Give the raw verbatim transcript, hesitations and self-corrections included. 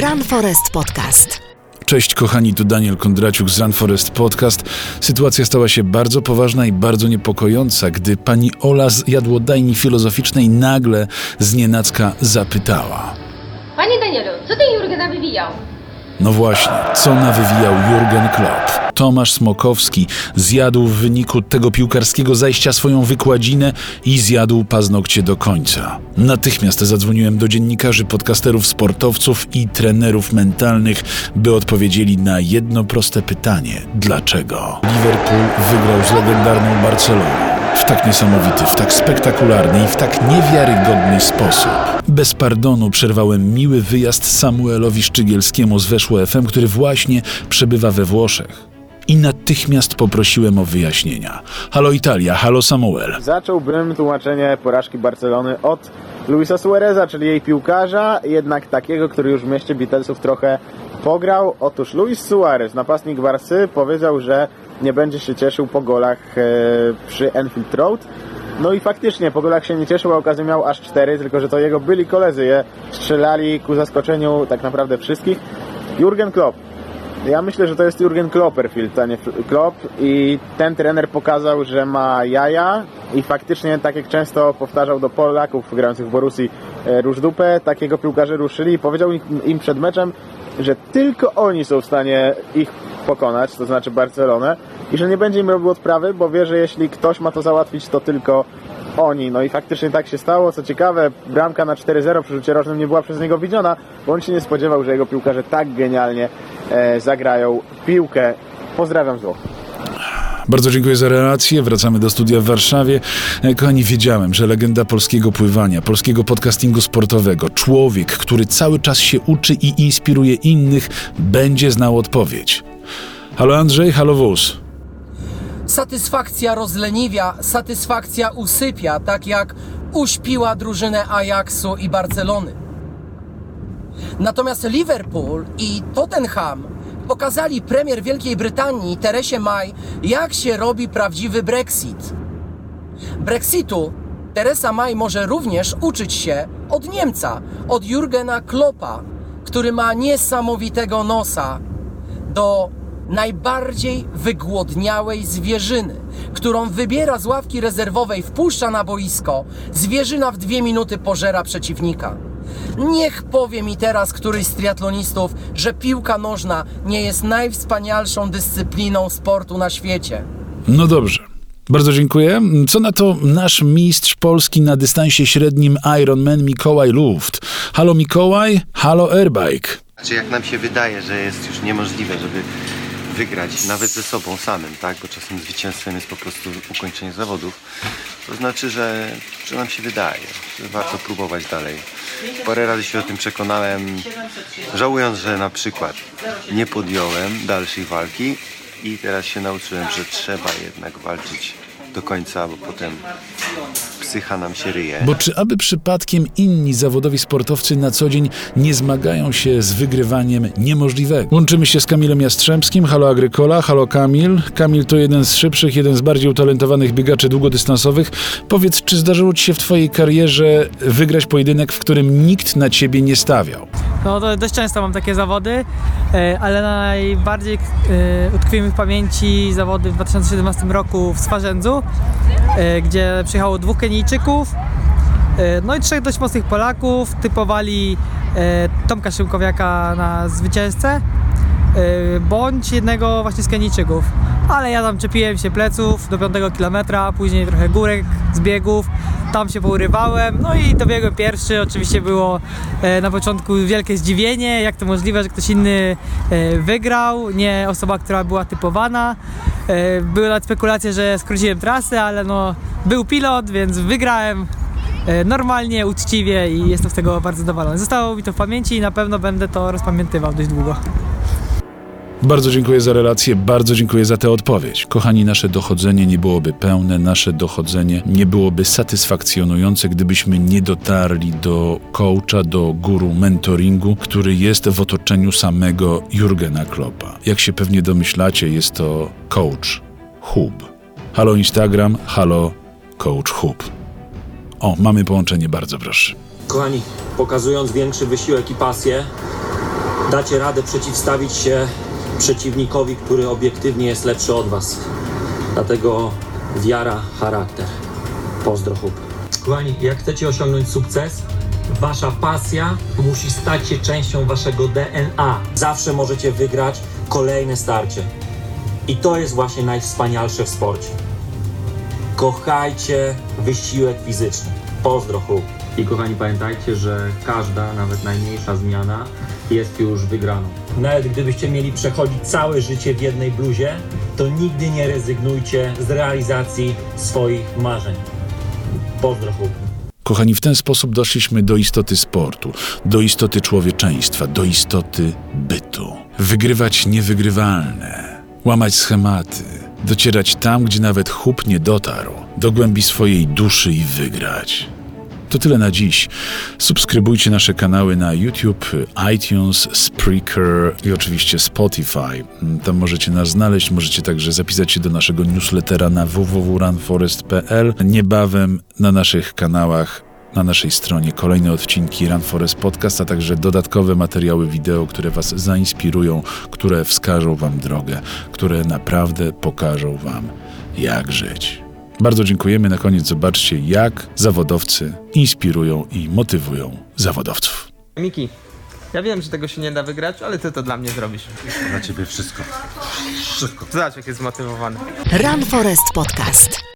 Run Forest Podcast. Cześć kochani, tu Daniel Kondraciuk z Run Forest Podcast. Sytuacja stała się bardzo poważna i bardzo niepokojąca, gdy pani Ola z Jadłodajni Filozoficznej nagle znienacka zapytała: Panie Danielu, co ten Jurgen nawywijał? No właśnie, co nawywijał Jürgen Klopp? Tomasz Smokowski zjadł w wyniku tego piłkarskiego zajścia swoją wykładzinę i zjadł paznokcie do końca. Natychmiast zadzwoniłem do dziennikarzy, podcasterów, sportowców i trenerów mentalnych, by odpowiedzieli na jedno proste pytanie. Dlaczego? Liverpool wygrał z legendarną Barceloną w tak niesamowity, w tak spektakularny i w tak niewiarygodny sposób. Bez pardonu przerwałem miły wyjazd Samuelowi Szczygielskiemu z Weszło F M, który właśnie przebywa we Włoszech. I natychmiast poprosiłem o wyjaśnienia. Halo Italia, halo Samuel. Zacząłbym tłumaczenie porażki Barcelony od Luisa Suareza, czyli jej piłkarza, jednak takiego, który już w mieście Beatlesów trochę pograł. Otóż Luis Suarez, napastnik Barsy, powiedział, że nie będzie się cieszył po golach e, przy Enfield Road. No i faktycznie po golach się nie cieszył, a okazję miał aż cztery, tylko że to jego byli koledzy je strzelali ku zaskoczeniu tak naprawdę wszystkich. Jurgen Klopp. Ja myślę, że to jest Jurgen Klopperfield, a nie Klopp, i ten trener pokazał, że ma jaja i faktycznie, tak jak często powtarzał do Polaków grających w Borussii, rusz dupę, takiego piłkarzy ruszyli i powiedział im przed meczem, że tylko oni są w stanie ich pokonać, to znaczy Barcelonę, i że nie będzie im robił odprawy, bo wie, że jeśli ktoś ma to załatwić, to tylko oni. No i faktycznie tak się stało. Co ciekawe, bramka na cztery zero przy rzucie rożnym nie była przez niego widziana, bo on się nie spodziewał, że jego piłkarze tak genialnie e, zagrają piłkę. Pozdrawiam z Włoch. Bardzo dziękuję za relację. Wracamy do studia w Warszawie. Kochani, wiedziałem, że legenda polskiego pływania, polskiego podcastingu sportowego, człowiek, który cały czas się uczy i inspiruje innych, będzie znał odpowiedź. Halo Andrzej, halo Wóz. Satysfakcja rozleniwia, satysfakcja usypia, tak jak uśpiła drużynę Ajaxu i Barcelony. Natomiast Liverpool i Tottenham pokazali premier Wielkiej Brytanii, Teresie May, jak się robi prawdziwy Brexit. Brexitu Teresa May może również uczyć się od Niemca, od Jurgena Kloppa, który ma niesamowitego nosa do najbardziej wygłodniałej zwierzyny, którą wybiera z ławki rezerwowej, wpuszcza na boisko, zwierzyna w dwie minuty pożera przeciwnika. Niech powie mi teraz któryś z triatlonistów, że piłka nożna nie jest najwspanialszą dyscypliną sportu na świecie. No dobrze. Bardzo dziękuję. Co na to nasz mistrz Polski na dystansie średnim Ironman Mikołaj Luft. Halo Mikołaj, halo Airbike. Znaczy, jak nam się wydaje, że jest już niemożliwe, żeby wygrać nawet ze sobą samym, tak? Bo czasem zwycięstwem jest po prostu ukończenie zawodów. To znaczy, że, że nam się wydaje, że warto próbować dalej. Parę razy się o tym przekonałem, żałując, że na przykład nie podjąłem dalszej walki i teraz się nauczyłem, że trzeba jednak walczyć do końca, bo potem psycha nam się ryje. Bo czy aby przypadkiem inni zawodowi sportowcy na co dzień nie zmagają się z wygrywaniem niemożliwego? Łączymy się z Kamilem Jastrzębskim. Halo Agrykola, halo Kamil. Kamil to jeden z szybszych, jeden z bardziej utalentowanych biegaczy długodystansowych. Powiedz, czy zdarzyło ci się w twojej karierze wygrać pojedynek, w którym nikt na ciebie nie stawiał? No to dość często mam takie zawody, ale najbardziej utkwiły mi w pamięci zawody w dwa tysiące siedemnastym roku w Swarzędzu, gdzie przyjechało dwóch Kenijczyków, no i trzech dość mocnych Polaków. Typowali Tomka Szymkowiaka na zwycięzcę, bądź jednego właśnie z Kenijczyków. Ale ja tam czepiłem się pleców do piątego kilometra, później trochę górek z biegów, tam się pourywałem, no i dobiegłem pierwszy. Oczywiście było e, na początku wielkie zdziwienie, jak to możliwe, że ktoś inny e, wygrał, nie osoba, która była typowana. E, były nawet spekulacje, że skróciłem trasę, ale no był pilot, więc wygrałem e, normalnie, uczciwie i jestem z tego bardzo zadowolony. Zostało mi to w pamięci i na pewno będę to rozpamiętywał dość długo. Bardzo dziękuję za relację, bardzo dziękuję za tę odpowiedź. Kochani, nasze dochodzenie nie byłoby pełne, nasze dochodzenie nie byłoby satysfakcjonujące, gdybyśmy nie dotarli do coacha, do guru mentoringu, który jest w otoczeniu samego Jurgena Kloppa. Jak się pewnie domyślacie, jest to coach hub. Halo Instagram, halo coach hub. O, mamy połączenie, bardzo proszę. Kochani, pokazując większy wysiłek i pasję, dacie radę przeciwstawić się przeciwnikowi, który obiektywnie jest lepszy od was. Dlatego wiara, charakter. Pozdro, Hub. Kochani, jak chcecie osiągnąć sukces, wasza pasja musi stać się częścią waszego D N A. Zawsze możecie wygrać kolejne starcie. I to jest właśnie najwspanialsze w sporcie. Kochajcie wysiłek fizyczny. Pozdro, Hub. I kochani, pamiętajcie, że każda, nawet najmniejsza zmiana jest już wygraną. Nawet gdybyście mieli przechodzić całe życie w jednej bluzie, to nigdy nie rezygnujcie z realizacji swoich marzeń. Pozdro, Hub. Kochani, w ten sposób doszliśmy do istoty sportu, do istoty człowieczeństwa, do istoty bytu. Wygrywać niewygrywalne, łamać schematy, docierać tam, gdzie nawet Hub nie dotarł, do głębi swojej duszy i wygrać. To tyle na dziś. Subskrybujcie nasze kanały na YouTube, iTunes, Spreaker i oczywiście Spotify. Tam możecie nas znaleźć, możecie także zapisać się do naszego newslettera na w w w kropka run forest kropka p l. Niebawem na naszych kanałach, na naszej stronie kolejne odcinki Run Forest Podcast, a także dodatkowe materiały wideo, które was zainspirują, które wskażą wam drogę, które naprawdę pokażą wam, jak żyć. Bardzo dziękujemy. Na koniec zobaczcie, jak zawodowcy inspirują i motywują zawodowców. Miki, ja wiem, że tego się nie da wygrać, ale ty to dla mnie zrobisz. Dla ciebie wszystko. Wszystko. Zobacz, jak jest zmotywowany. Run Forest Podcast.